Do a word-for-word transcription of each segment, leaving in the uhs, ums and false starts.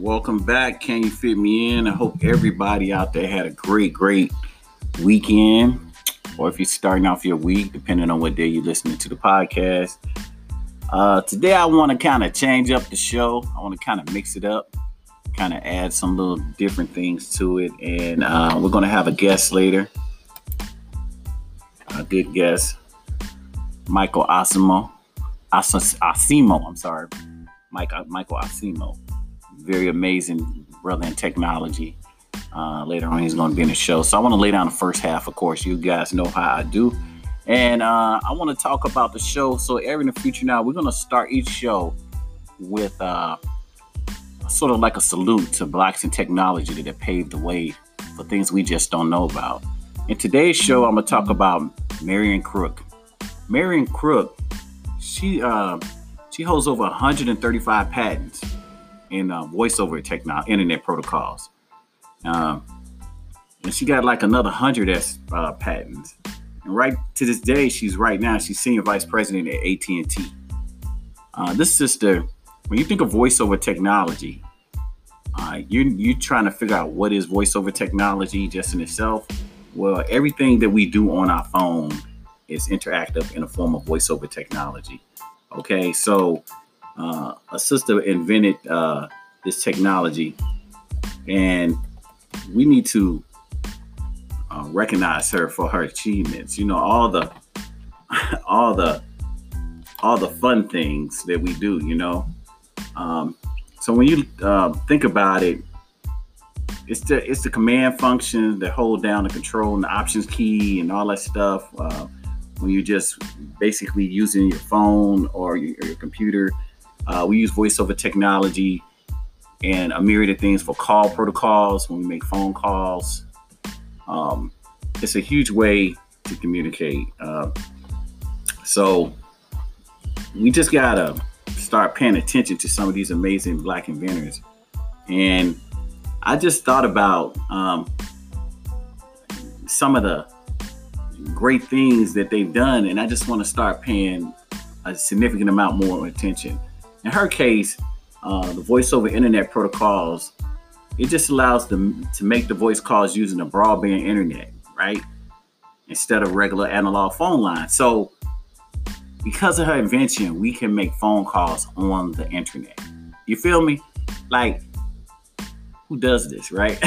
Welcome back. Can You Fit Me In? I hope everybody out there had a great, great weekend. Or if you're starting off your week, depending on what day you're listening to the podcast. Uh, today, I want to kind of change up the show. I want to kind of mix it up, kind of add some little different things to it. And uh, we're going to have a guest later. A good guest. Michael Awosimo. Awosimo, I'm sorry. Mike, Michael Awosimo. Very amazing brother in technology. Uh, later on, he's going to be in the show. So I want to lay down the first half, of course. You guys know how I do. And uh, I want to talk about the show. So every in the future now, we're going to start each show with uh, sort of like a salute to blacks in technology that have paved the way for things we just don't know about. In today's show, I'm going to talk about Marion Crook. Marion Crook, she, uh, she holds over one hundred thirty-five patents in uh, voice over technology, internet protocols. Um, and she got like another hundred S uh, patents. And right to this day, she's right now, she's senior vice president at A T and T. Uh, this sister, when you think of voice over technology, uh, you're, you're trying to figure out what is voice over technology just in itself. Well, everything that we do on our phone is interactive in a form of voice over technology. Okay, so uh, a sister invented uh, this technology, and we need to uh, recognize her for her achievements. You know, all the, all the, all the fun things that we do, you know? Um, so when you uh, think about it, it's the, it's the command function that hold down the control and the options key and all that stuff. Uh, when you're just basically using your phone or your, your computer, uh, we use voice over technology and a myriad of things for call protocols, when we make phone calls. Um, it's a huge way to communicate. Uh, so we just gotta start paying attention to some of these amazing black inventors. And I just thought about um, some of the great things that they've done, and I just wanna start paying a significant amount more attention. In her case, Uh, the voice over internet protocols, it just allows them to make the voice calls using the broadband internet, right? Instead of regular analog phone lines. So because of her invention, we can make phone calls on the internet. You feel me? Like, who does this, right?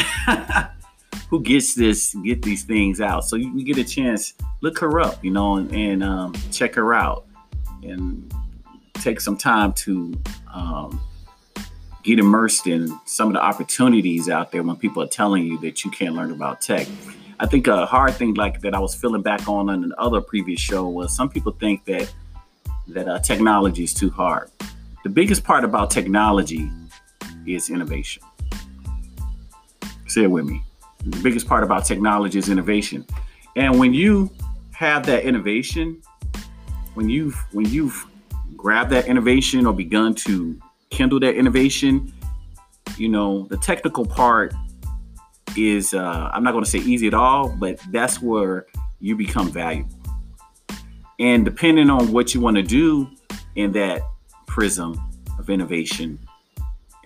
Who gets this, get these things out? So you, you get a chance, look her up, you know, and, and um, check her out and take some time to um, get immersed in some of the opportunities out there when people are telling you that you can't learn about tech. I think a hard thing like that I was feeling back on in another previous show was some people think that that uh, technology is too hard. The biggest part about technology is innovation. Say it with me. The biggest part about technology is innovation. And when you have that innovation, when you've, when you've grabbed that innovation or begun to kindle that innovation, you know, the technical part is, uh, I'm not going to say easy at all, but that's where you become valuable. And depending on what you want to do in that prism of innovation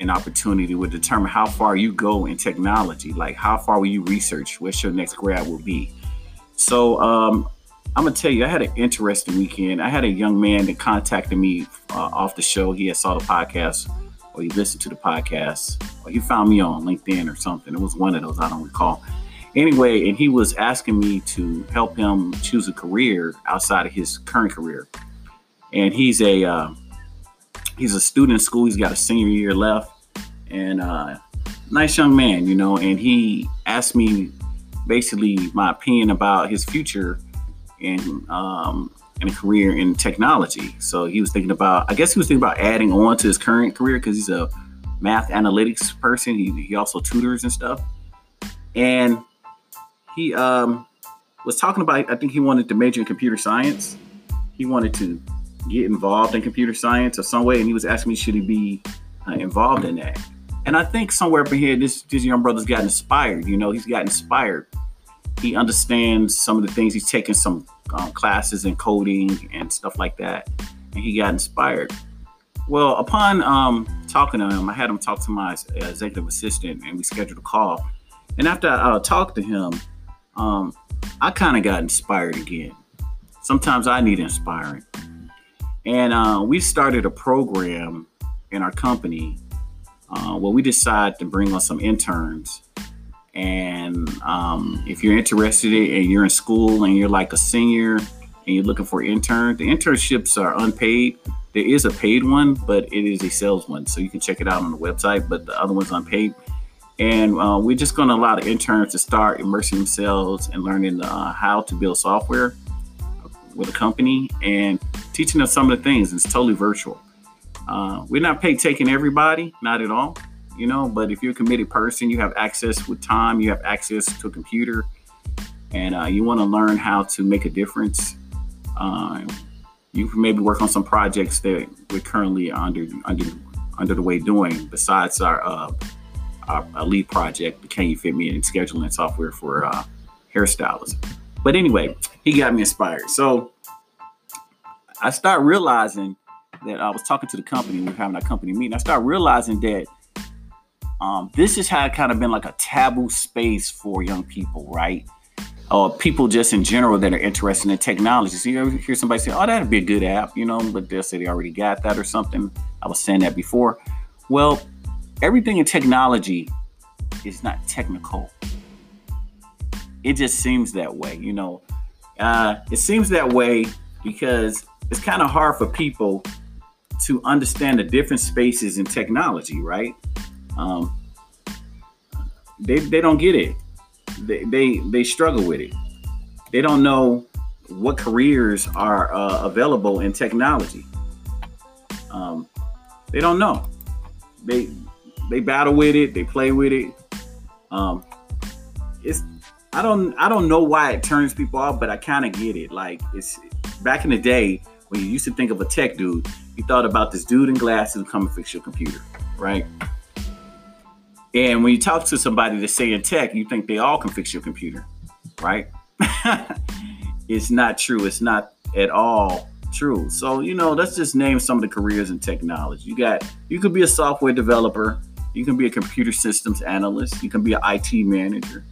and opportunity will determine how far you go in technology. Like, how far will you research? What's your next grab will be? So um, I'm going to tell you, I had an interesting weekend. I had a young man that contacted me uh, off the show. He had saw the podcast, or he listened to the podcast, or he found me on LinkedIn or something. It was one of those, I don't recall. Anyway, and he was asking me to help him choose a career outside of his current career. And he's a uh, he's a student in school. He's got a senior year left. And uh, nice young man, you know, and he asked me basically my opinion about his future in um in a career in technology. So he was thinking about, I guess he was thinking about adding on to his current career because he's a math analytics person. He, he also tutors and stuff. And he um was talking about, I think he wanted to major in computer science. He wanted to get involved in computer science or some way. And he was asking me, should he be uh, involved in that? And I think somewhere up in here, this, this young brother's got inspired. You know, he's got inspired. He understands some of the things. He's taken some um, classes in coding and stuff like that. And he got inspired. Well, upon um, talking to him, I had him talk to my executive assistant, and we scheduled a call. And after I uh, talked to him, um, I kind of got inspired again. Sometimes I need inspiring. And uh, we started a program in our company uh, where we decided to bring on some interns. And um, if you're interested and you're in school and you're like a senior and you're looking for an intern, the internships are unpaid. There is a paid one, but it is a sales one. So you can check it out on the website, but the other one's unpaid. And uh, we're just going to allow the interns to start immersing themselves and learning uh, how to build software with a company and teaching them some of the things. It's totally virtual. Uh, we're not paid taking everybody, not at all, you know, but if you're a committed person, you have access with time, you have access to a computer, and uh, you want to learn how to make a difference. Uh, you can maybe work on some projects that we're currently under, under, under the way doing besides our, uh, a lead project, the Can You Fit Me In, scheduling software for uh, hairstylists. But anyway, he got me inspired. So I start realizing that I was talking to the company. We were having our company meeting. I start realizing that um, this is how it kind of been like a taboo space for young people, right? Or uh, people just in general that are interested in technology. So you ever hear somebody say, oh, that'd be a good app, you know, but they'll say they already got that or something. I was saying that before. Well, everything in technology is not technical. It just seems that way, you know. Uh, it seems that way because it's kind of hard for people to understand the different spaces in technology, right? Um, they they don't get it. They, they they struggle with it. They don't know what careers are uh, available in technology. Um, they don't know. They. They battle with it. They play with it. Um, it's I don't I don't know why it turns people off, but I kind of get it. Like it's back in the day when you used to think of a tech dude, you thought about this dude in glasses who come and fix your computer, right? And when you talk to somebody that's saying tech, you think they all can fix your computer, right? It's not true. It's not at all true. So you know, let's just name some of the careers in technology. You got you could be a software developer. You can be a computer systems analyst. You can be an I T manager.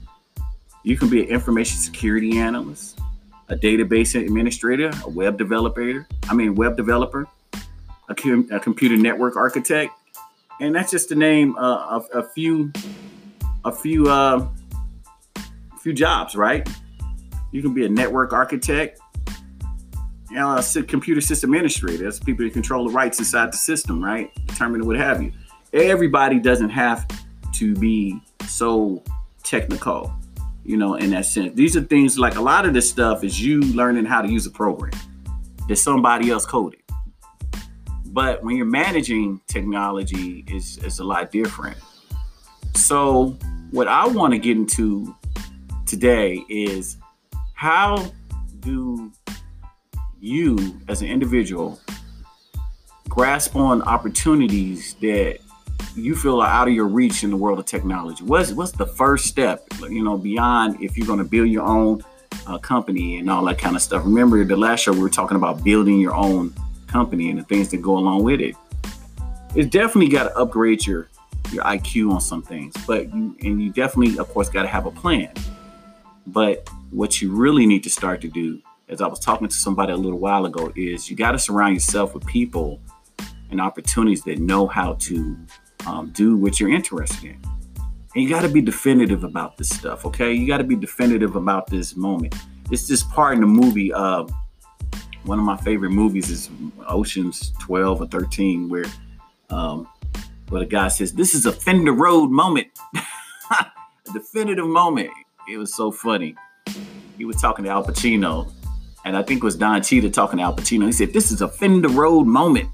You can be an information security analyst, a database administrator, a web developer. I mean, web developer, a, com- a computer network architect, and that's just to name uh, a, a few, a few, uh, few jobs, right? You can be a network architect, you know, a computer system administrator. That's people that control the rights inside the system, right? Determine what have you. Everybody doesn't have to be so technical, you know, in that sense. These are things like a lot of this stuff is you learning how to use a program that somebody else coded. But when you're managing technology, it's, it's a lot different. So what I want to get into today is how do you as an individual grasp on opportunities that you feel are out of your reach in the world of technology? What's what's the first step, you know, beyond if you're going to build your own uh, company and all that kind of stuff? Remember the last show we were talking about building your own company and the things that go along with it. It's definitely got to upgrade your, your I Q on some things, but you, and you definitely, of course, got to have a plan. But what you really need to start to do, as I was talking to somebody a little while ago, is you got to surround yourself with people and opportunities that know how to Um, do what you're interested in. And you got to be definitive about this stuff, okay? You got to be definitive about this moment. It's this part in the movie, uh, one of my favorite movies is Ocean's twelve or thirteen, where, um, where the guy says, this is a Fender Road moment. A definitive moment. It was so funny. He was talking to Al Pacino, and I think it was Don Cheadle talking to Al Pacino. He said, this is a Fender Road moment.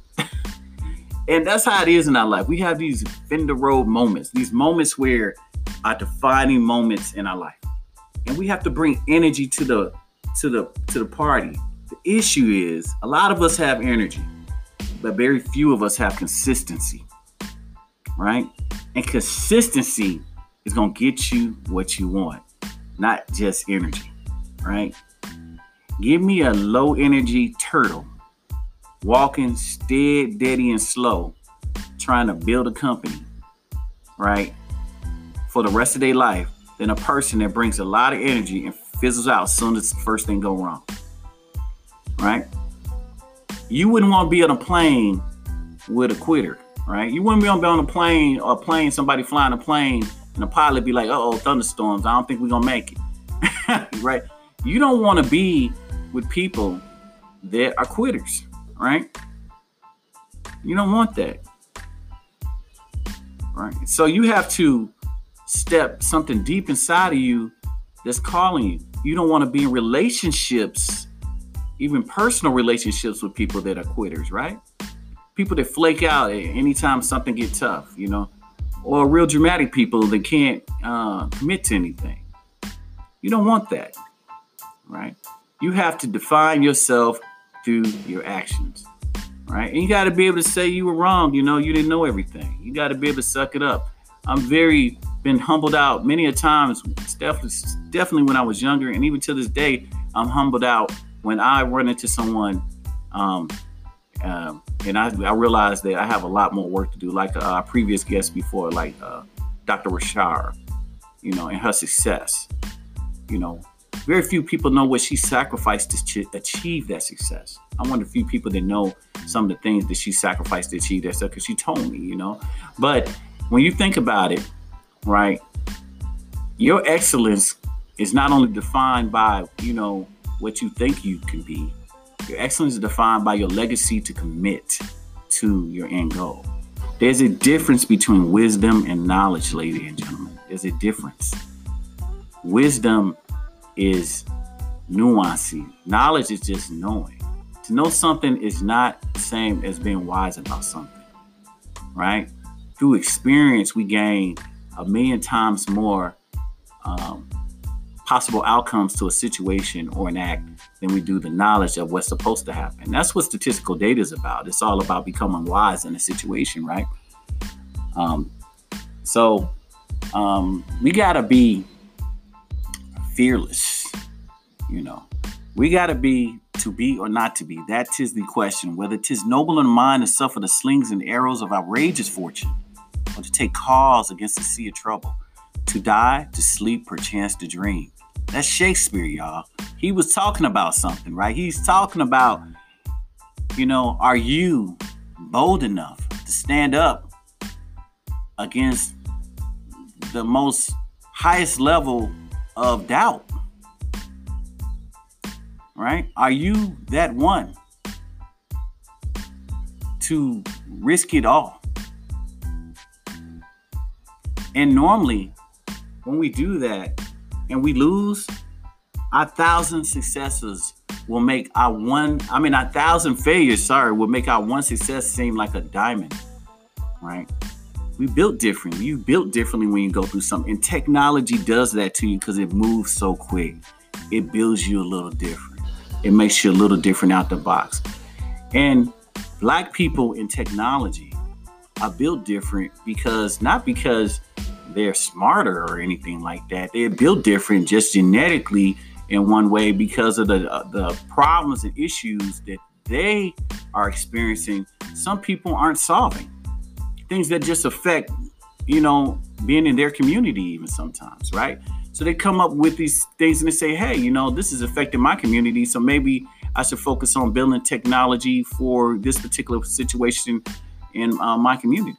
And that's how it is in our life. We have these Fender Road moments, these moments where are defining moments in our life. And we have to bring energy to the to the to the party. The issue is a lot of us have energy, but very few of us have consistency. Right? And consistency is gonna get you what you want, not just energy, right? Give me a low energy turtle walking steady, deady, and slow, trying to build a company, right, for the rest of their life, than a person that brings a lot of energy and fizzles out as soon as the first thing go wrong, right? You wouldn't want to be on a plane with a quitter, right? You wouldn't be on a plane or a plane, somebody flying a plane, and the pilot be like, uh-oh, thunderstorms, I don't think we're going to make it, right? You don't want to be with people that are quitters, right? You don't want that, right? So you have to step something deep inside of you that's calling you. You don't want to be in relationships, even personal relationships, with people that are quitters, right? People that flake out anytime something gets tough, you know, or real dramatic people that can't uh, commit to anything. You don't want that, right? You have to define yourself through your actions, right? And you got to be able to say you were wrong, you know, you didn't know everything. You got to be able to suck it up. I'm very, been humbled out many a times, definitely, definitely when I was younger, and even to this day, I'm humbled out when I run into someone um, uh, and I, I realize that I have a lot more work to do, like our uh, previous guests before, like uh, Doctor Rashar, you know, and her success. You know, very few people know what she sacrificed to ch- achieve that success. I wonder few people that know some of the things that she sacrificed to achieve that stuff, because she told me, you know. But when you think about it, right, your excellence is not only defined by, you know, what you think you can be. Your excellence is defined by your legacy to commit to your end goal. There's a difference between wisdom and knowledge, ladies and gentlemen. There's a difference. Wisdom is nuancing. Knowledge is just knowing. To know something is not the same as being wise about something, right? Through experience, we gain a million times more um, possible outcomes to a situation or an act than we do the knowledge of what's supposed to happen. That's what statistical data is about. It's all about becoming wise in a situation, right? Um, so um, we gotta be fearless, you know. We gotta be to be or not to be. That tis the question. Whether tis noble in mind to suffer the slings and arrows of outrageous fortune, or to take cause against the sea of trouble, to die, to sleep, perchance to dream. That's Shakespeare, y'all. He was talking about something, right? He's talking about, you know, are you bold enough to stand up against the most highest level of doubt, right? Are you that one to risk it all? And normally, when we do that and we lose, our thousand successes will make our one, I mean, our thousand failures, sorry, will make our one success seem like a diamond, right? We built differently. You built differently when you go through something. And technology does that to you because it moves so quick. It builds you a little different. It makes you a little different out the box. And Black people in technology are built different because, not because they're smarter or anything like that. They're built different just genetically in one way because of the uh, the problems and issues that they are experiencing. Some people aren't solving things that just affect, you know, being in their community even sometimes, right? So they come up with these things and they say, hey, you know, this is affecting my community, so maybe I should focus on building technology for this particular situation in uh, my community.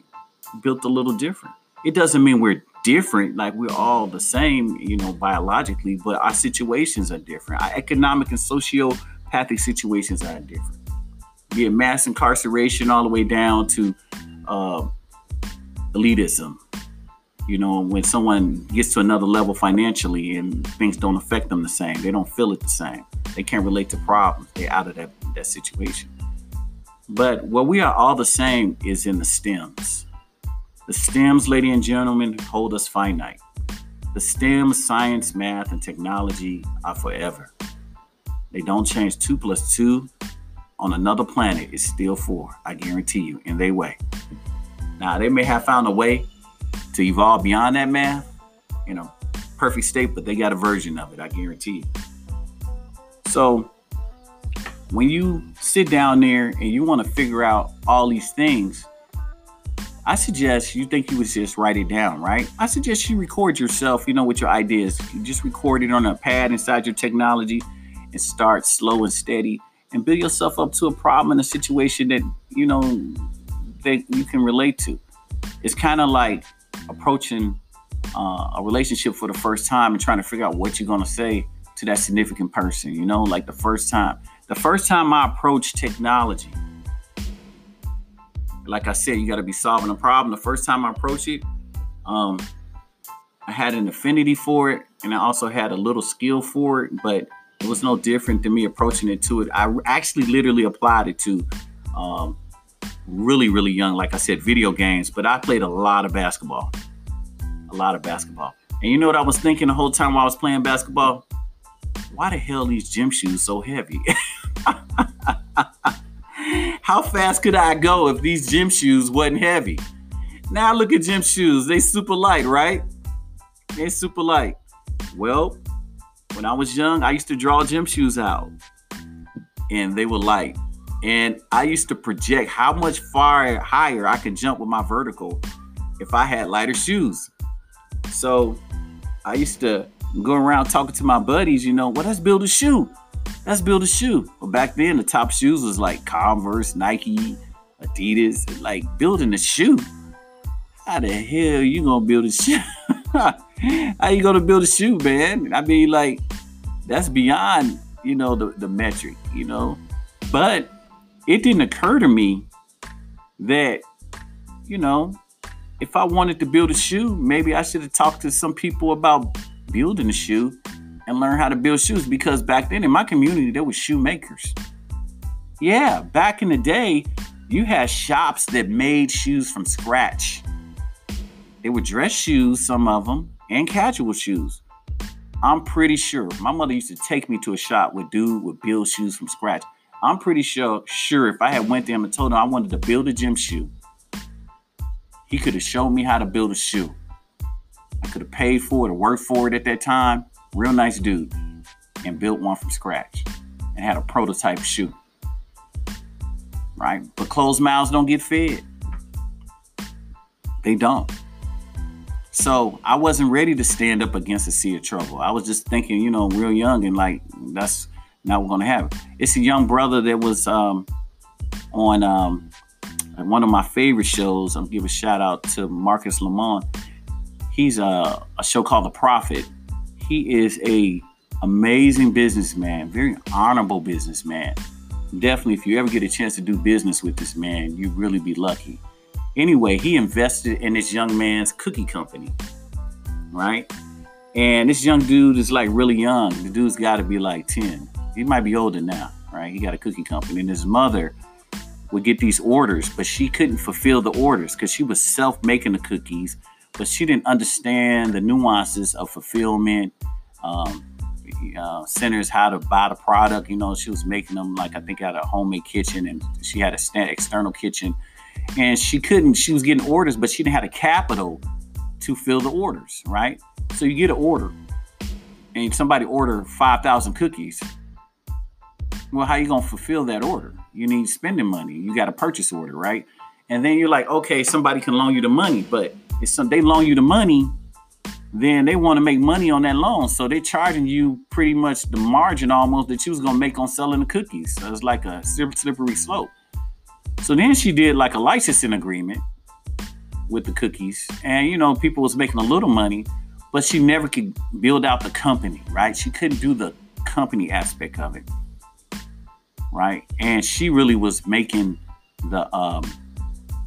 Built a little different. It doesn't mean we're different, like we're all the same, you know, biologically, but our situations are different. Our economic and sociopathic situations are different. Be it mass incarceration all the way down to uh, elitism. You know, when someone gets to another level financially and things don't affect them the same, they don't feel it the same. They can't relate to problems. They're out of that, that situation. But what we are all the same is in the stems. The stems, ladies and gentlemen, hold us finite. The stems, science, math, and technology are forever. They don't change. Two plus two on another planet is still four, I guarantee you, in their way. Now, they may have found a way to evolve beyond that math in a perfect state, but they got a version of it, I guarantee you. So when you sit down there and you want to figure out all these things, I suggest you think you would just write it down, right? I suggest you record yourself, you know, with your ideas. You just record it on a pad inside your technology and start slow and steady and build yourself up to a problem and a situation that, you know, that you can relate to. It's kind of like approaching uh, a relationship for the first time and trying to figure out what you're going to say to that significant person, you know, like the first time. The first time I approached technology, like I said, you got to be solving a problem. The first time I approached it, um, I had an affinity for it, and I also had a little skill for it, but it was no different than me approaching it to it. I actually literally applied it to um, really, really young, like I said, video games, but I played a lot of basketball, a lot of basketball. And you know what I was thinking the whole time while I was playing basketball? Why the hell are these gym shoes so heavy? How fast could I go if these gym shoes wasn't heavy? Now look at gym shoes. They super light, right? They super light. Well, when I was young, I used to draw gym shoes out and they were light. And I used to project how much far higher I could jump with my vertical if I had lighter shoes. So I used to go around talking to my buddies, you know, well, let's build a shoe. Let's build a shoe. Well, back then, the top shoes was like Converse, Nike, Adidas. Like, building a shoe. How the hell you gonna build a shoe? How you gonna build a shoe, man? I mean, like, that's beyond, you know, the, the metric, you know? But it didn't occur to me that, you know, if I wanted to build a shoe, maybe I should have talked to some people about building a shoe and learn how to build shoes, because back then in my community, there were shoemakers. Yeah, back in the day, you had shops that made shoes from scratch. They were dress shoes, some of them, and casual shoes. I'm pretty sure. My mother used to take me to a shop where dude would build shoes from scratch. I'm pretty sure, sure if I had went to him and told him I wanted to build a gym shoe, he could have showed me how to build a shoe. I could have paid for it or worked for it at that time. Real nice dude, and built one from scratch and had a prototype shoe, right? But closed mouths don't get fed. They don't. So I wasn't ready to stand up against a sea of trouble. I was just thinking, you know, real young, and like, that's not going to happen. It's a young brother that was um, on um, one of my favorite shows. I'm giving a shout out to Marcus Lamont. He's a, a show called The Prophet. He is a amazing businessman, very honorable businessman. Definitely, if you ever get a chance to do business with this man, you'd really be lucky. Anyway, he invested in this young man's cookie company, right? And this young dude is like really young. The dude's got to be like ten. He might be older now, right? He got a cookie company. And his mother would get these orders, but she couldn't fulfill the orders because she was self-making the cookies. But she didn't understand the nuances of fulfillment, um, uh, centers, how to buy the product. You know, she was making them, like, I think, out of a homemade kitchen, and she had a stand, external kitchen. And she couldn't, she was getting orders, but she didn't have the capital to fill the orders, right? So you get an order, and somebody order five thousand cookies. Well, how you going to fulfill that order? You need spending money. You got a purchase order, right? And then you're like, okay, somebody can loan you the money, but if some, they loan you the money, then they want to make money on that loan. So they're charging you pretty much the margin almost that you was going to make on selling the cookies. So it's like a slippery slope. So then she did like a licensing agreement with the cookies. And, you know, people was making a little money, but she never could build out the company, right? She couldn't do the company aspect of it, right? And she really was making the um,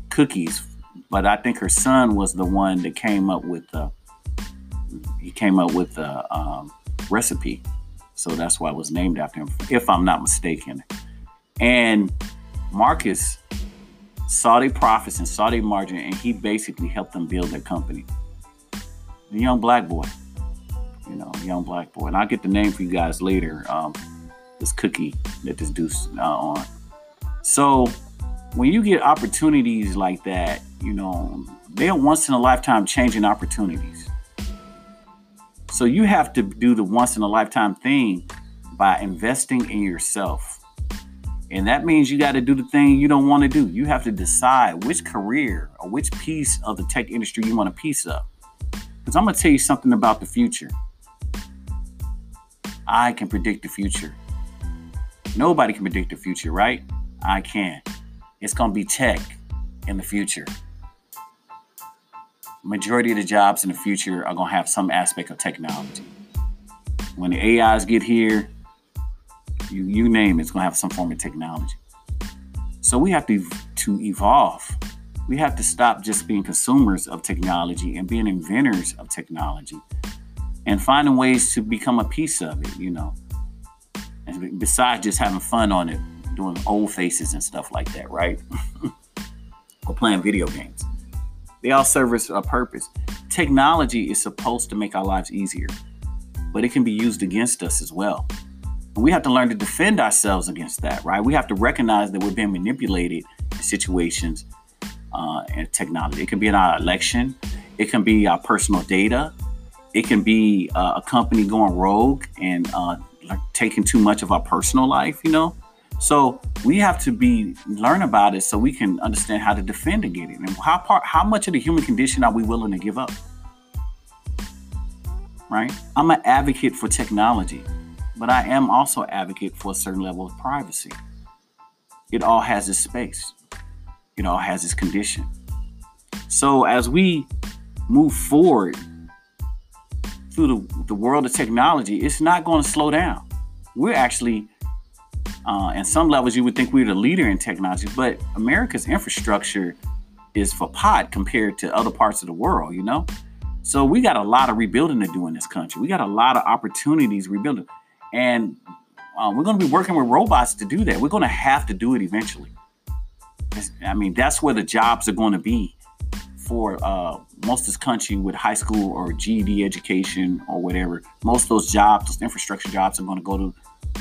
cookies. But I think her son was the one that came up with the, he came up with the um, recipe. So that's why it was named after him, if I'm not mistaken. And Marcus saw their profits and saw their margin, and he basically helped them build their company. The young black boy, you know, young black boy. And I'll get the name for you guys later, um, this cookie that this dude's uh, on. So when you get opportunities like that, you know, they're once in a lifetime changing opportunities. So you have to do the once in a lifetime thing by investing in yourself. And that means you got to do the thing you don't want to do. You have to decide which career or which piece of the tech industry you want a piece of. Because I'm going to tell you something about the future. I can predict the future. Nobody can predict the future, right? I can. It's going to be tech in the future. Majority of the jobs in the future are going to have some aspect of technology. When the A Is get here, you, you name it, it's going to have some form of technology. So we have to, to evolve. We have to stop just being consumers of technology and being inventors of technology and finding ways to become a piece of it, you know, and besides just having fun on it, doing old faces and stuff like that, right? Or playing video games. They all serve us a purpose. Technology is supposed to make our lives easier, but it can be used against us as well. And we have to learn to defend ourselves against that, right? We have to recognize that we're being manipulated in situations uh, and technology. It can be in our election. It can be our personal data. It can be uh, a company going rogue and uh, like taking too much of our personal life, you know? So we have to be learn about it so we can understand how to defend against it. And how part, how much of the human condition are we willing to give up? Right? I'm an advocate for technology, but I am also an advocate for a certain level of privacy. It all has its space. It all has its condition. So as we move forward through the, the world of technology, it's not going to slow down. We're actually... Uh, and some levels you would think we were the leader in technology, but America's infrastructure is for pot compared to other parts of the world, you know? So we got a lot of rebuilding to do in this country. We got a lot of opportunities rebuilding. And uh, we're going to be working with robots to do that. We're going to have to do it eventually. It's, I mean, that's where the jobs are going to be for uh, most of this country with high school or G E D education or whatever. Most of those jobs, those infrastructure jobs are going to go to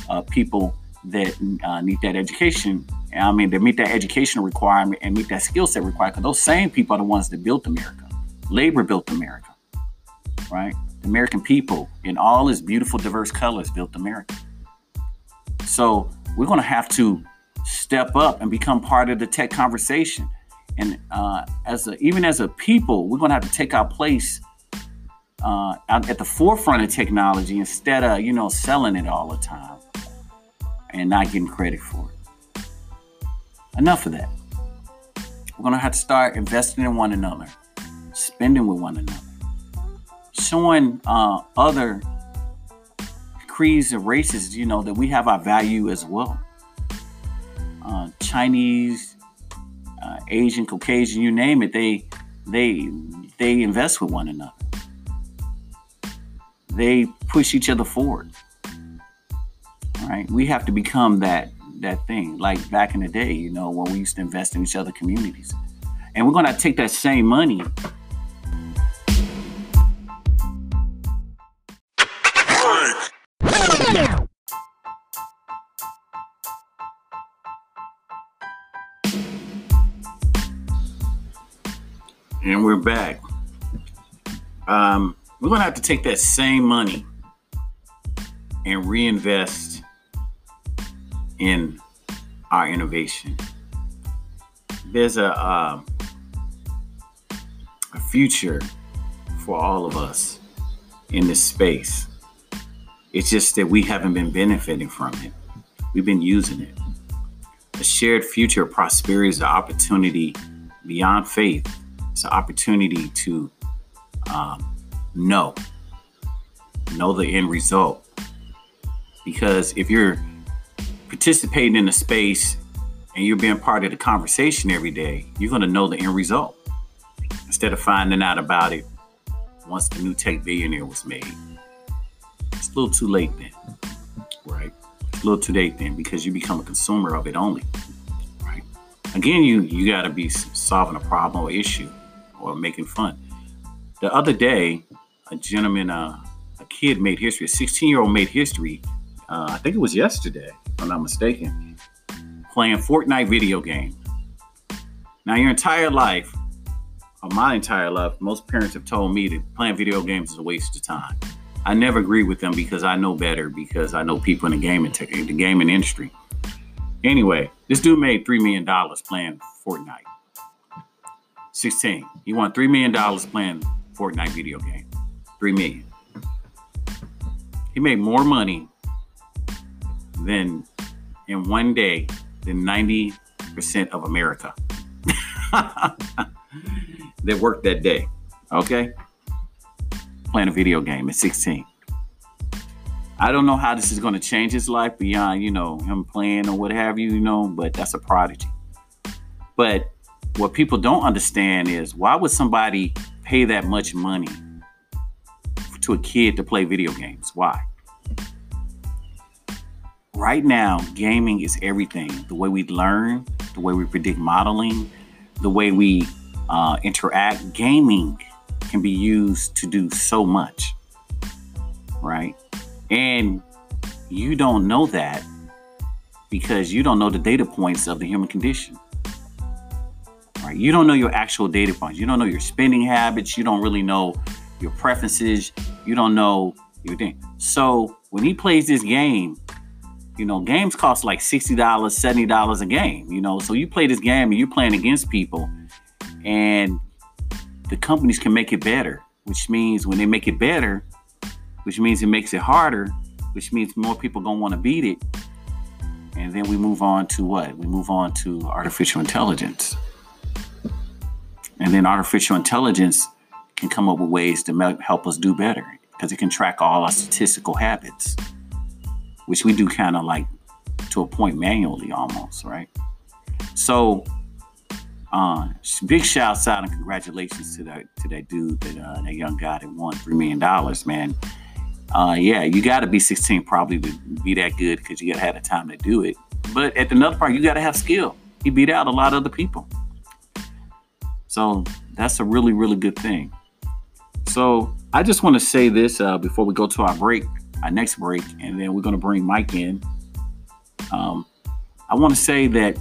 uh, people that uh, need that education. I mean, they meet that educational requirement and meet that skill set requirement. Because those same people are the ones that built America. Labor built America, right? The American people in all its beautiful, diverse colors built America. So we're going to have to step up and become part of the tech conversation. And uh, as a, even as a people, we're going to have to take our place uh, at the forefront of technology instead of, you know, selling it all the time and not getting credit for it. Enough of that. We're gonna have to start investing in one another, spending with one another, showing uh, other creeds and races, you know, that we have our value as well. Uh, Chinese, uh, Asian, Caucasian, you name it, they, they, they invest with one another. They push each other forward. Right? We have to become that that thing, like back in the day, you know, when we used to invest in each other communities. And we're going to take that same money. And we're back. Um, we're going to have to take that same money and reinvest in our innovation. There's a uh, a future for all of us in this space. It's just that we haven't been benefiting from it. We've been using it. A shared future of prosperity is an opportunity beyond faith. It's an opportunity to um, know, know the end result. Because if you're participating in the space and you're being part of the conversation every day, you're going to know the end result instead of finding out about it once the new tech billionaire was made. It's a little too late then, right? It's a little too late then because you become a consumer of it only, right? Again, you, you got to be solving a problem or issue or making fun. The other day, a gentleman, uh, a kid made history, a sixteen-year-old made history. Uh, I think it was yesterday, if I'm not mistaken, playing Fortnite video game. Now, your entire life, or my entire life, most parents have told me that playing video games is a waste of time. I never agree with them because I know better, because I know people in the gaming, tech, the gaming industry. Anyway, this dude made three million dollars playing Fortnite. sixteen. He won three million dollars playing Fortnite video game. three million dollars. He made more money than in one day than ninety percent of America that worked that day. Okay? Playing a video game at sixteen. I don't know how this is going to change his life beyond, you know, him playing or what have you, you know, but that's a prodigy. But what people don't understand is why would somebody pay that much money to a kid to play video games? Why? Right now, gaming is everything. The way we learn, the way we predict modeling, the way we uh, interact. Gaming can be used to do so much, right? And you don't know that because you don't know the data points of the human condition. Right? You don't know your actual data points. You don't know your spending habits. You don't really know your preferences. You don't know your thing. So when he plays this game, you know, games cost like sixty dollars, seventy dollars a game, you know. So you play this game and you're playing against people, and the companies can make it better, which means when they make it better, which means it makes it harder, which means more people gonna wanna beat it. And then we move on to what? We move on to artificial intelligence. And then artificial intelligence can come up with ways to help us do better because it can track all our statistical habits, which we do kind of like to a point manually almost, right? So uh, big shouts out and congratulations to that, to that dude, that, uh, that young guy that won three million dollars, man. Uh, yeah, you got to be sixteen probably to be that good because you got to have the time to do it. But at another part, you got to have skill. He beat out a lot of other people. So that's a really, really good thing. So I just want to say this uh, before we go to our break, our next break, and then we're going to bring Mike in. Um, I want to say that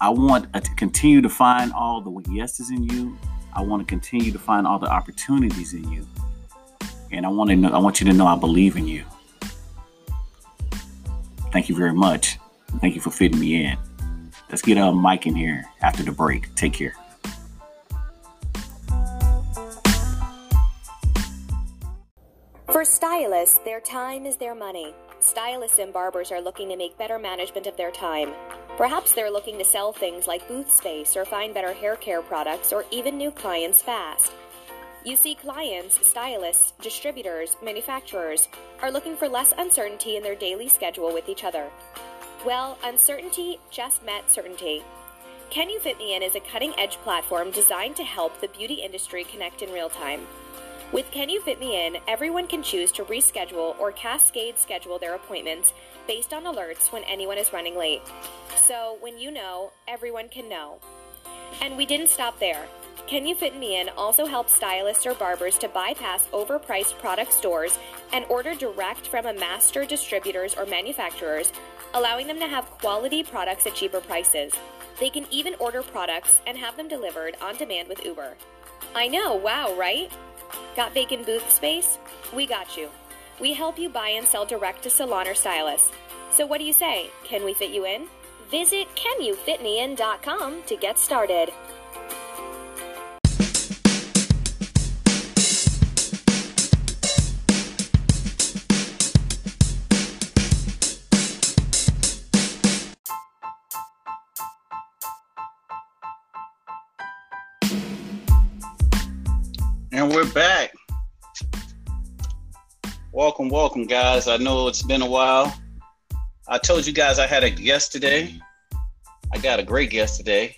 I want to continue to find all the yeses in you. I want to continue to find all the opportunities in you. And I want to know, I want you to know I believe in you. Thank you very much. Thank you for fitting me in. Let's get uh, Mike in here after the break. Take care. For stylists, their time is their money. Stylists and barbers are looking to make better management of their time. Perhaps they're looking to sell things like booth space or find better hair care products or even new clients fast. You see, clients, stylists, distributors, manufacturers are looking for less uncertainty in their daily schedule with each other. Well, uncertainty just met certainty. Can You Fit Me In is a cutting-edge platform designed to help the beauty industry connect in real time. With Can You Fit Me In, everyone can choose to reschedule or cascade schedule their appointments based on alerts when anyone is running late. So when you know, everyone can know. And we didn't stop there. Can You Fit Me In also helps stylists or barbers to bypass overpriced product stores and order direct from a master distributors or manufacturers, allowing them to have quality products at cheaper prices. They can even order products and have them delivered on demand with Uber. I know, wow, right? Got vacant booth space? We got you. We help you buy and sell direct to salon or stylists. So what do you say? Can we fit you in? Visit can you fit me in dot com to get started. And we're back. Welcome, welcome, guys. I know it's been a while. I told you guys I had a guest today. I got a great guest today.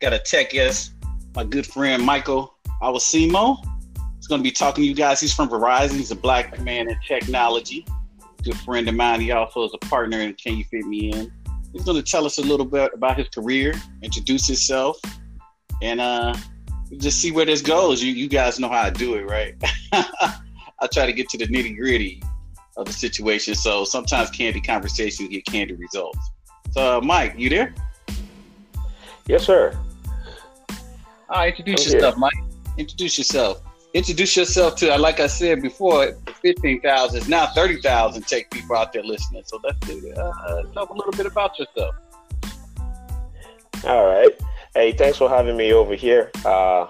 Got a tech guest, my good friend Michael Awosimo. He's going to be talking to you guys. He's from Verizon. He's a black man in technology. Good friend of mine. He also is a partner in Can You Fit Me In? He's going to tell us a little bit about his career, introduce himself, and uh, just see where this goes. You, you guys know how I do it, right? I try to get to the nitty-gritty of the situation. So sometimes candy conversations get candy results. So, uh, Mike, you there? Yes, sir. All right, introduce I'm yourself, here. Mike. Introduce yourself. introduce yourself to, like I said before, fifteen thousand, now thirty thousand tech people out there listening. So let's do uh, talk a little bit about yourself. All right. Hey, thanks for having me over here. Uh,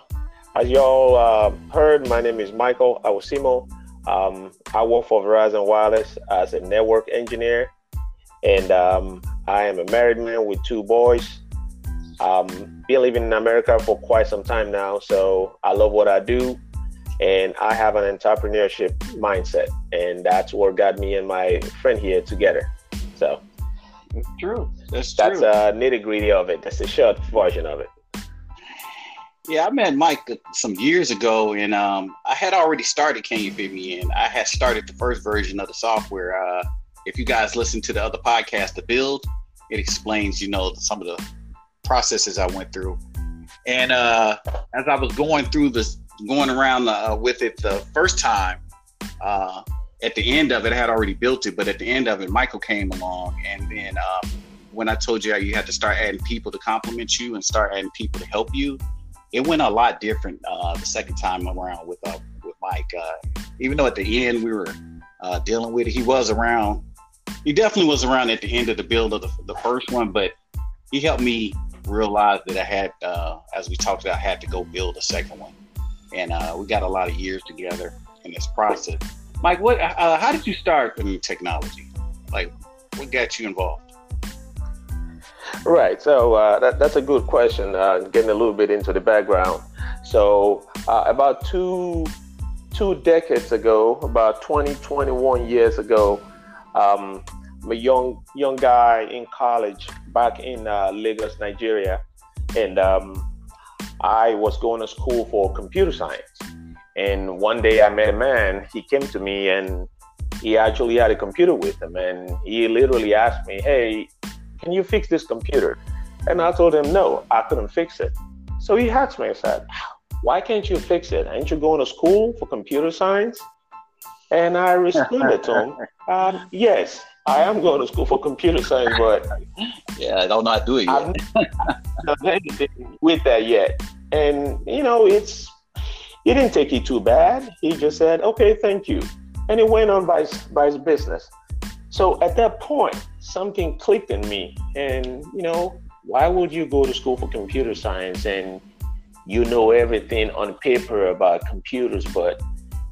as y'all uh, heard, my name is Michael Awosimo. Um, I work for Verizon Wireless as a network engineer, and um, I am a married man with two boys. Um, been living in America for quite some time now, so I love what I do, and I have an entrepreneurship mindset, and that's what got me and my friend here together. So that's true. That's true. That's a nitty-gritty of it. That's a short version of it. Yeah, I met Mike some years ago, and um, I had already started Can You Fit Me In? I had started the first version of the software. Uh, if you guys listen to the other podcast, The Build, it explains, you know, some of the processes I went through. And uh, as I was going through this, going around uh, with it the first time, uh, at the end of it, I had already built it, but at the end of it, Michael came along, and then um, when I told you you had to start adding people to compliment you and start adding people to help you, it went a lot different uh, the second time around with uh, with Mike. Uh, even though at the end we were uh, dealing with it, he was around. He definitely was around at the end of the build of the, the first one, but he helped me realize that I had, uh, as we talked about, I had to go build a second one. And uh, we got a lot of years together in this process. Mike, what? Uh, how did you start in technology? Like, what got you involved? Right, so uh, that, that's a good question, uh, getting a little bit into the background. So uh, about two two decades ago, about twenty, twenty-one years ago, um, I'm a young, young guy in college back in uh, Lagos, Nigeria, and um, I was going to school for computer science. And one day I met a man, he came to me, and he actually had a computer with him, and he literally asked me, hey, can you fix this computer? And I told him, no, I couldn't fix it. So he asked me and said, why can't you fix it? Ain't you going to school for computer science? And I responded to him, um, yes, I am going to school for computer science, but yeah, I don't know how to do it yet. I'm not doing anything with that yet. And, you know, it's he didn't take it too bad. He just said, okay, thank you. And he went on by his, by his business. So at that point, something clicked in me, and you know, why would you go to school for computer science and you know everything on paper about computers, but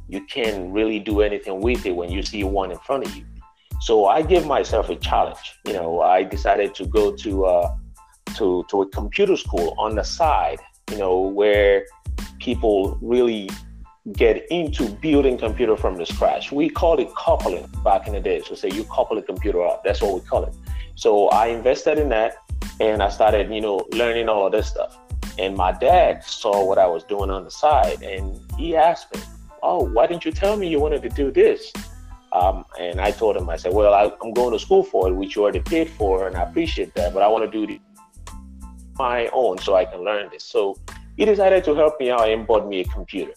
you can't really do anything with it when you see one in front of you? So I gave myself a challenge. You know, I decided to go to uh, to to a computer school on the side, you know, where people really get into building computer from the scratch. We called it coupling back in the day. So say you couple a computer up, that's what we call it. So I invested in that, and I started, you know, learning all of this stuff. And my dad saw what I was doing on the side, and he asked me, oh, why didn't you tell me you wanted to do this? Um, and I told him, I said, well, I, I'm going to school for it, which you already paid for, and I appreciate that, but I want to do it my own so I can learn this. So he decided to help me out and bought me a computer.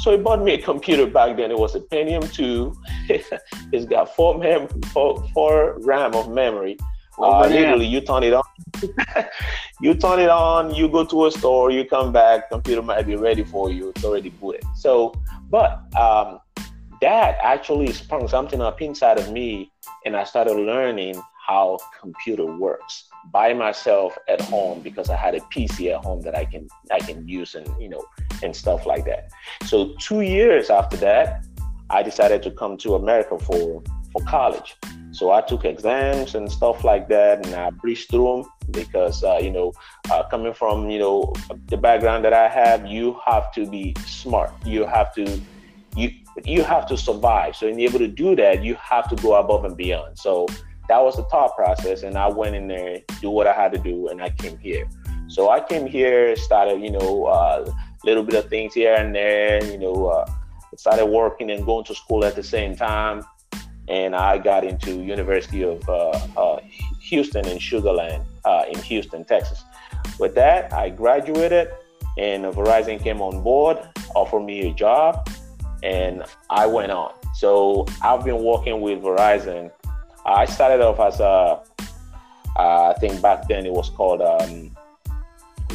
So he bought me a computer back then. It was a Pentium two. It's got four, mem- four, four RAM of memory. Oh, uh, literally, you turn it on. You turn it on, you go to a store, you come back, computer might be ready for you. It's already booted. So, but um, that actually sprung something up inside of me, and I started learning how computer works by myself at home, because I had a P C at home that I can I can use and, you know, and stuff like that. So two years after that, I decided to come to America for, for college. So I took exams and stuff like that, and I breezed through them because, uh, you know, uh, coming from, you know, the background that I have, you have to be smart. You have to, you, you have to survive. So in able to do that, you have to go above and beyond. So that was the thought process, and I went in there, do what I had to do, and I came here. So I came here, started, you know, uh, little bit of things here and there, you know, uh, started working and going to school at the same time. And I got into University of uh, uh, Houston in Sugar Land, uh, in Houston, Texas. With that, I graduated, and Verizon came on board, offered me a job, and I went on. So I've been working with Verizon. I started off as a, uh, I think back then it was called um,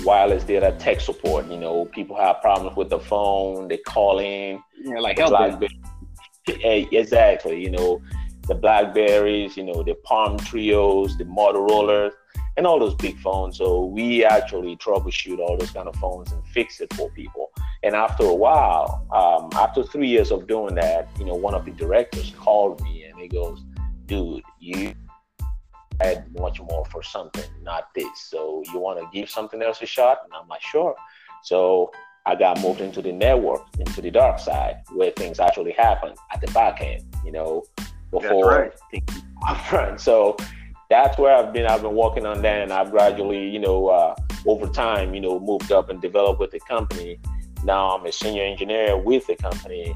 wireless data tech support. You know, people have problems with the phone, they call in. Yeah, like help them. Exactly. You know, the Blackberries, you know, the Palm Trios, the Motorola, and all those big phones. So we actually troubleshoot all those kind of phones and fix it for people. And after a while, um, after three years of doing that, you know, one of the directors called me and he goes, dude, you had much more for something, not this. So you want to give something else a shot? And I'm like, sure. So I got moved into the network, into the dark side, where things actually happen at the back end, you know, before things happen. So that's where I've been. I've been working on that, and I've gradually, you know, uh, over time, you know, moved up and developed with the company. Now I'm a senior engineer with the company,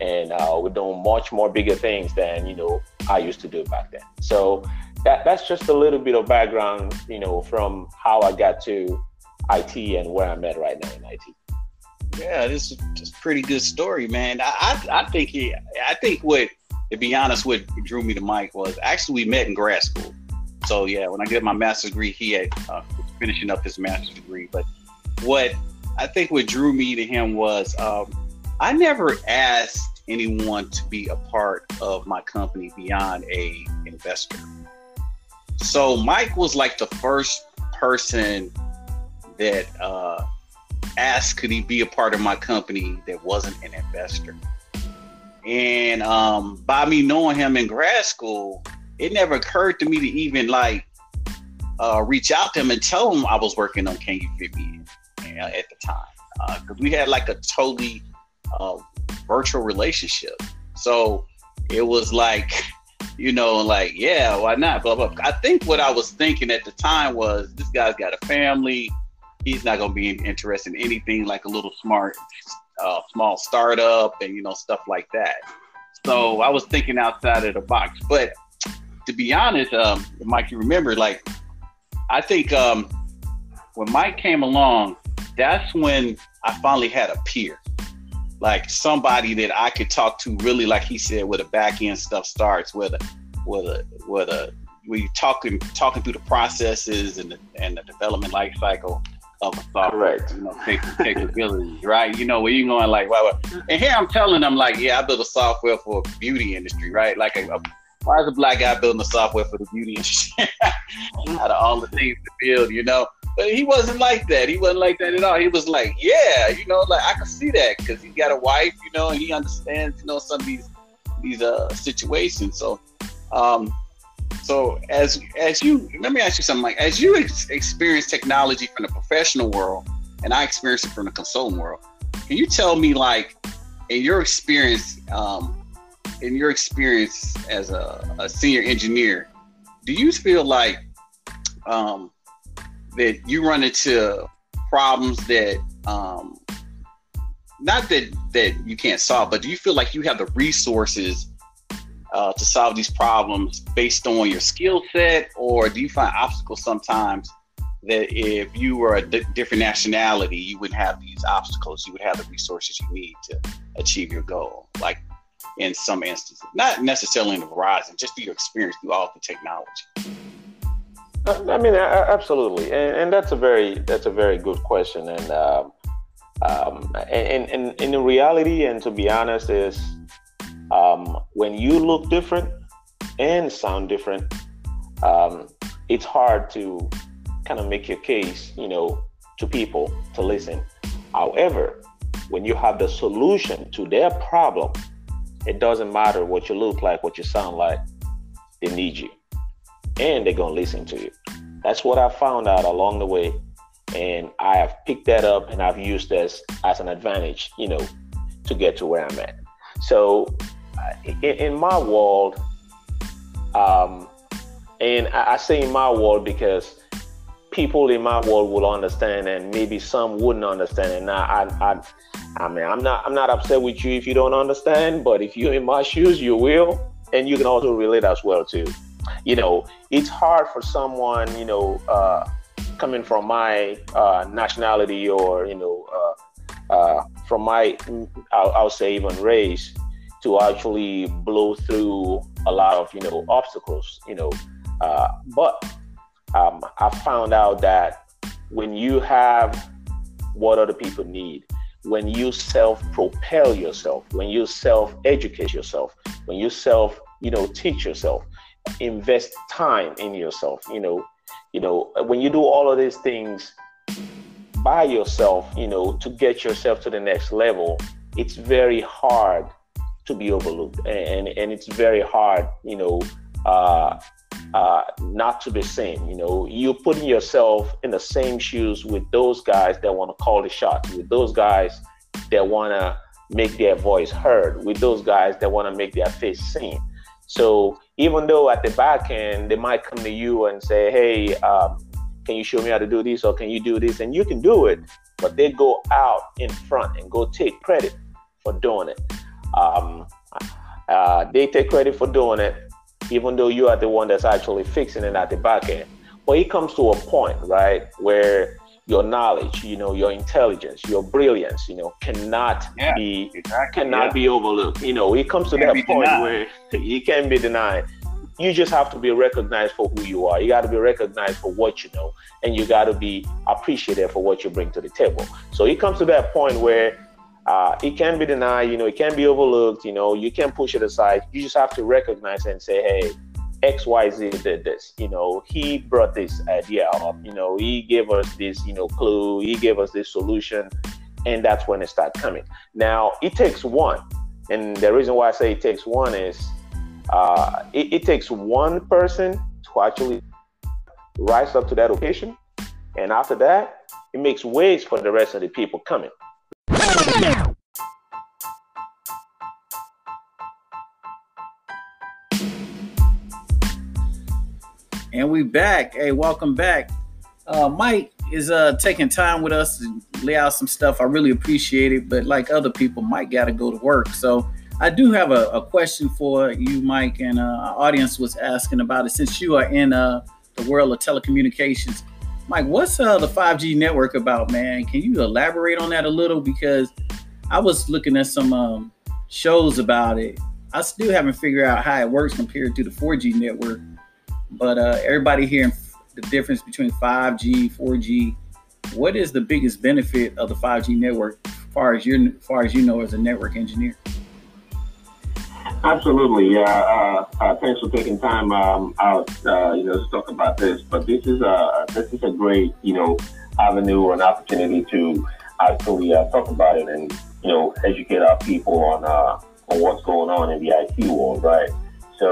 and uh, we're doing much more bigger things than, you know, I used to do back then. So that that's just a little bit of background, you know, from how I got to I T and where I'm at right now in I T. Yeah, this is just a pretty good story, man. I I, I think he, I think what, to be honest, what drew me to Mike was actually we met in grad school. So yeah, when I did my master's degree, he had uh, was finishing up his master's degree. But what I think what drew me to him was um, I never asked anyone to be a part of my company beyond a investor. So Mike was like the first person that uh, asked could he be a part of my company that wasn't an investor. And um, by me knowing him in grad school, it never occurred to me to even like uh, reach out to him and tell him I was working on Can You Fit Me In at the time, because uh, we had like a totally uh, virtual relationship. So it was like, you know, like, yeah, why not? Blah, blah. I think what I was thinking at the time was this guy's got a family. He's not going to be interested in anything like a little smart, uh, small startup and, you know, stuff like that. So I was thinking outside of the box. But to be honest, um, Mike, you remember, like, I think um, when Mike came along, that's when I finally had a peer, like somebody that I could talk to really, like he said, where the back end stuff starts, where the, where the, where the, where you're talking, talking through the processes and the, and the development life cycle of a software, you know, capabilities, right? You know, where you're going like, wow. And here I'm telling them like, yeah, I built a software for a beauty industry, right? Like a, a why is a black guy building the software for the beauty industry? Out of all the things to build, you know? But he wasn't like that. He wasn't like that at all. He was like, yeah, you know, like I can see that because he got a wife, you know, and he understands, you know, some of these these uh, situations. So, um, so as as you, let me ask you something, Mike. As you ex- experience technology from the professional world, and I experience it from the consultant world, can you tell me, like, in your experience, um, in your experience as a, a senior engineer, do you feel like um, that you run into problems that, um, not that, that you can't solve, but do you feel like you have the resources uh, to solve these problems based on your skill set? Or do you find obstacles sometimes that if you were a d- different nationality, you wouldn't have these obstacles, you would have the resources you need to achieve your goal? Like, in some instances, not necessarily in the Verizon, just through your experience through all the technology. I mean, absolutely, and, and that's a very that's a very good question, and um, um, and and in reality, and to be honest, is um, when you look different and sound different, um, it's hard to kind of make your case, you know, to people to listen. However, when you have the solution to their problem, it doesn't matter what you look like, what you sound like, they need you. And they're going to listen to you. That's what I found out along the way. And I have picked that up and I've used this as an advantage, you know, to get to where I'm at. So in, in my world, um, and I, I say in my world because people in my world will understand and maybe some wouldn't understand. And I, I, I I mean, I'm not I'm not upset with you if you don't understand, but if you're in my shoes, you will. And you can also relate as well, too. You know, it's hard for someone, you know, uh, coming from my uh, nationality or, you know, uh, uh, from my, I'll, I'll say even race, to actually blow through a lot of, you know, obstacles, you know. Uh, but um, I found out that when you have what other people need, when you self-propel yourself, when you self-educate yourself, when you self, you know, teach yourself, invest time in yourself, you know, you know, when you do all of these things by yourself, you know, to get yourself to the next level, it's very hard to be overlooked. And, and, and it's very hard, you know, uh, uh, not to be seen. You know, you're putting yourself in the same shoes with those guys that want to call the shots, with those guys that want to make their voice heard, with those guys that want to make their face seen. So even though at the back end, they might come to you and say, hey, um, can you show me how to do this, or can you do this? And you can do it, but they go out in front and go take credit for doing it. Um, uh, they take credit for doing it, even though you are the one that's actually fixing it at the back end. But it comes to a point, right, where your knowledge, you know, your intelligence, your brilliance, you know, cannot yeah, be exactly, cannot yeah. be overlooked. You know, it comes to that point denied. where you can't be denied. You just have to be recognized for who you are. You got to be recognized for what you know, and you got to be appreciated for what you bring to the table. So it comes to that point where uh, it can be denied, you know, it can be overlooked, you know, you can't push it aside. You just have to recognize and say, hey, X Y Z did this, you know, he brought this idea up, you know, he gave us this, you know, clue, he gave us this solution, and that's when it starts coming. Now, it takes one, and the reason why I say it takes one is, Uh, it, it takes one person to actually rise up to that occasion, and after that, it makes ways for the rest of the people coming. And we back. Hey, welcome back. Uh, Mike is uh, taking time with us to lay out some stuff. I really appreciate it, but like other people, Mike got to go to work, so I do have a, a question for you, Mike, and uh, our audience was asking about it. Since you are in uh, the world of telecommunications, Mike, what's uh, the five G network about, man? Can you elaborate on that a little? Because I was looking at some um, shows about it. I still haven't figured out how it works compared to the four G network, but uh, everybody hearing the difference between five G, four G. What is the biggest benefit of the five G network, as far as you're, as far as you know, as a network engineer? Absolutely, yeah. Uh, uh, uh, thanks for taking time um, out, uh, you know, to talk about this. But this is a this is a great, you know, avenue or an opportunity to actually uh, talk about it and, you know, educate our people on uh, on what's going on in the I T world, right? So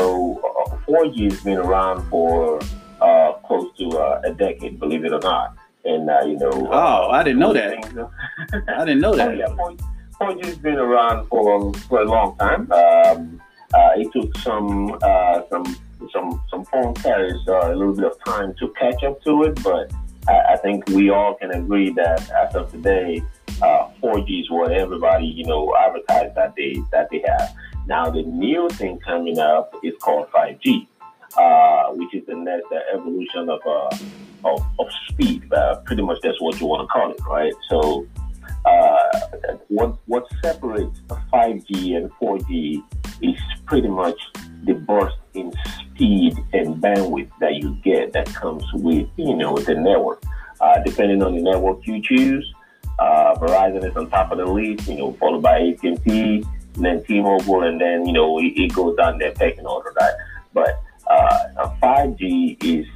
uh, four G has been around for uh, close to uh, a decade, believe it or not. And uh, you know, oh, uh, I didn't know that. I didn't know that. Oh, yeah, point. four G has been around for a, for a long time. Um, uh, it took some uh, some some some phone carriers uh, a little bit of time to catch up to it, but I, I think we all can agree that as of today, uh, four G is what everybody, you know, advertised that they that they have. Now the new thing coming up is called five G, uh, which is the next uh, evolution of uh, of, of speed. Uh, pretty much that's what you want to call it, right? So. Uh, what what separates five G and four G is pretty much the burst in speed and bandwidth that you get that comes with, you know, the network. Uh, depending on the network you choose, uh, Verizon is on top of the list, you know, followed by A T and T, and then T-Mobile, and then, you know, it, it goes down there pecking order, right? But uh, five G is,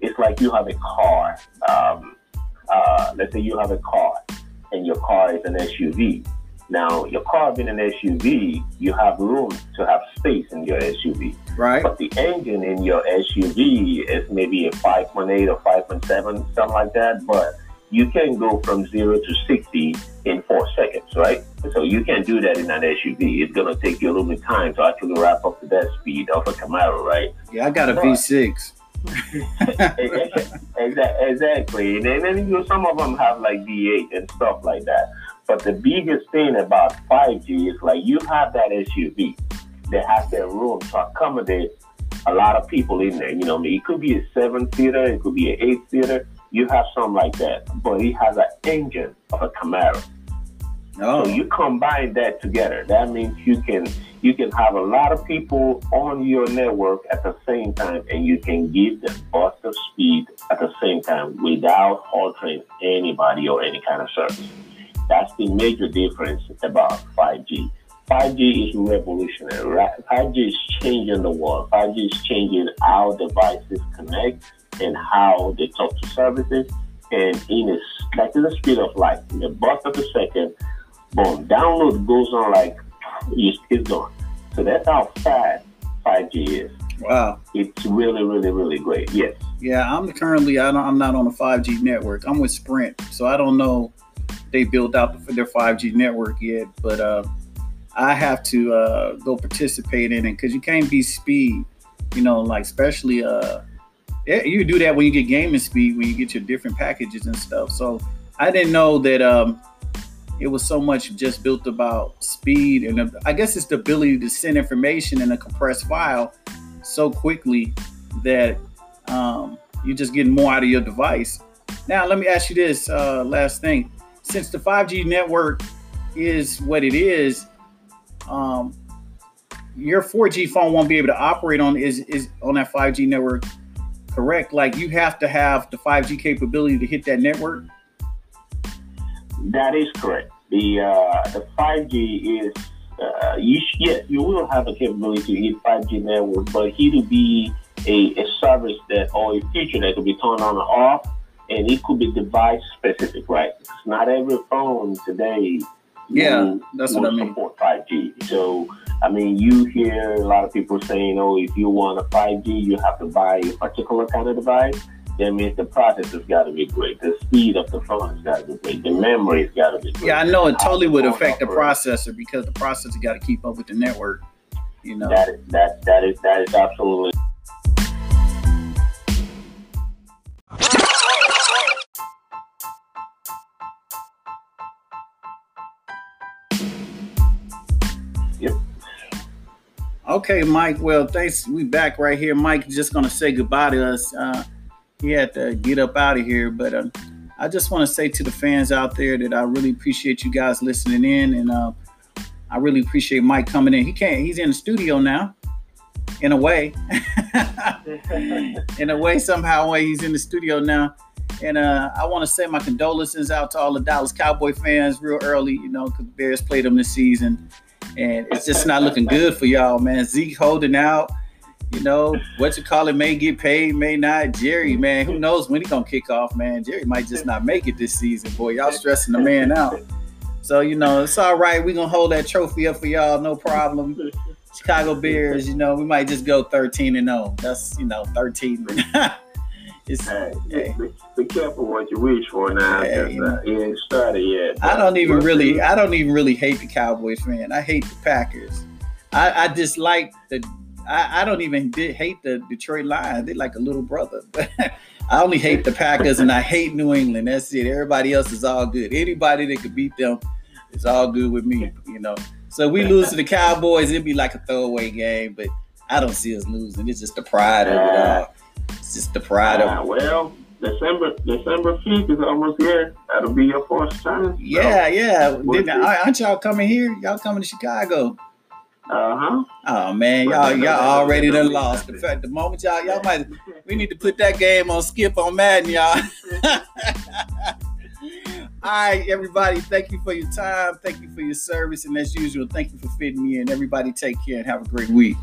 it's like you have a car. Um, uh, let's say you have a car. And your car is an S U V. Now, your car being an S U V, you have room to have space in your S U V. Right. But the engine in your S U V is maybe a five point eight or five point seven, something like that. But you can go from zero to sixty in four seconds, right? So you can't do that in an S U V. It's gonna take you a little bit of time to actually wrap up to that speed of a Camaro, right? Yeah, I got a but, V six. Exactly, and then you know, some of them have like V eight and stuff like that. But the biggest thing about five G is like you have that S U V that has their room to accommodate a lot of people in there. You know, it could be a seven-seater, it could be an eight-seater. You have something like that, but it has an engine of a Camaro. Oh. So you combine that together. That means you can you can have a lot of people on your network at the same time, and you can give them burst of speed at the same time without altering anybody or any kind of service. That's the major difference about five G. five G is revolutionary, right? five G is changing the world. five G is changing how devices connect and how they talk to services. And in a, like in the speed of light, in a burst of a second, boom, download goes on like it's done. So that's how fast five G is. Wow. It's really, really, really great. Yes. Yeah, I'm currently, I don't, I'm not on a five G network. I'm with Sprint. So I don't know if they built out their five G network yet, but uh, I have to uh, go participate in it because you can't be speed, you know, like especially, uh, you do that when you get gaming speed, when you get your different packages and stuff. So I didn't know that um, it was so much just built about speed. And uh, I guess it's the ability to send information in a compressed file so quickly that um, you're just getting more out of your device. Now, let me ask you this uh, last thing. Since the five G network is what it is, um, your four G phone won't be able to operate on is is on that five G network, correct? Like you have to have the five G capability to hit that network? That is correct. The uh, the five G is Uh, you sh- yes, you will have the capability to hit five G network, but it will be a, a service that or a feature that could be turned on and off, and it could be device specific, right? It's not every phone today. Yeah, will, that's will what I mean. Support five G. So, I mean, you hear a lot of people saying, "Oh, if you want a five G, you have to buy a particular kind of device." That means the processor's got to be great. The speed of the phone's got to be great. The memory's got to be great. Yeah, I know it totally would affect the processor because the processor got to keep up with the network. You know that is that that is that is absolutely. Yep. Okay, Mike. Well, thanks. We back right here. Mike is just gonna say goodbye to us. Uh, He had to get up out of here, but uh, I just want to say to the fans out there that I really appreciate you guys listening in, and uh, I really appreciate Mike coming in. He can't; he's in the studio now, in a way. in a way, somehow, way he's in the studio now, and uh, I want to say my condolences out to all the Dallas Cowboy fans real early, you know, because the Bears played them this season, and it's just not looking good for y'all, man. Zeke holding out. You know, what you call it may get paid, may not. Jerry, man, who knows when he's going to kick off, man. Jerry might just not make it this season, boy. Y'all stressing the man out. So, you know, it's all right. We're going to hold that trophy up for y'all, no problem. Chicago Bears, you know, we might just go thirteen and oh. That's, you know, thirteen. It's, hey, hey. Be, be careful what you wish for now. Hey, uh, it ain't started yet. I don't even really, I don't even really hate the Cowboys, man. I hate the Packers. I, I dislike the I, I don't even did hate the Detroit Lions. They're like a little brother. But I only hate the Packers and I hate New England. That's it. Everybody else is all good. Anybody that could beat them is all good with me, you know. So we lose to the Cowboys, it'd be like a throwaway game, but I don't see us losing. It's just the pride of it all. It's just the pride uh, of it. Well, December December fifth is almost here. That'll be your first time. Yeah, so, yeah. We'll then, aren't y'all coming here? Y'all coming to Chicago? Uh-huh. Oh man, y'all y'all already done lost. The fact the moment y'all y'all might we need to put that game on skip on Madden, y'all. All right, everybody, thank you for your time. Thank you for your service. And as usual, thank you for fitting me in. Everybody take care and have a great week.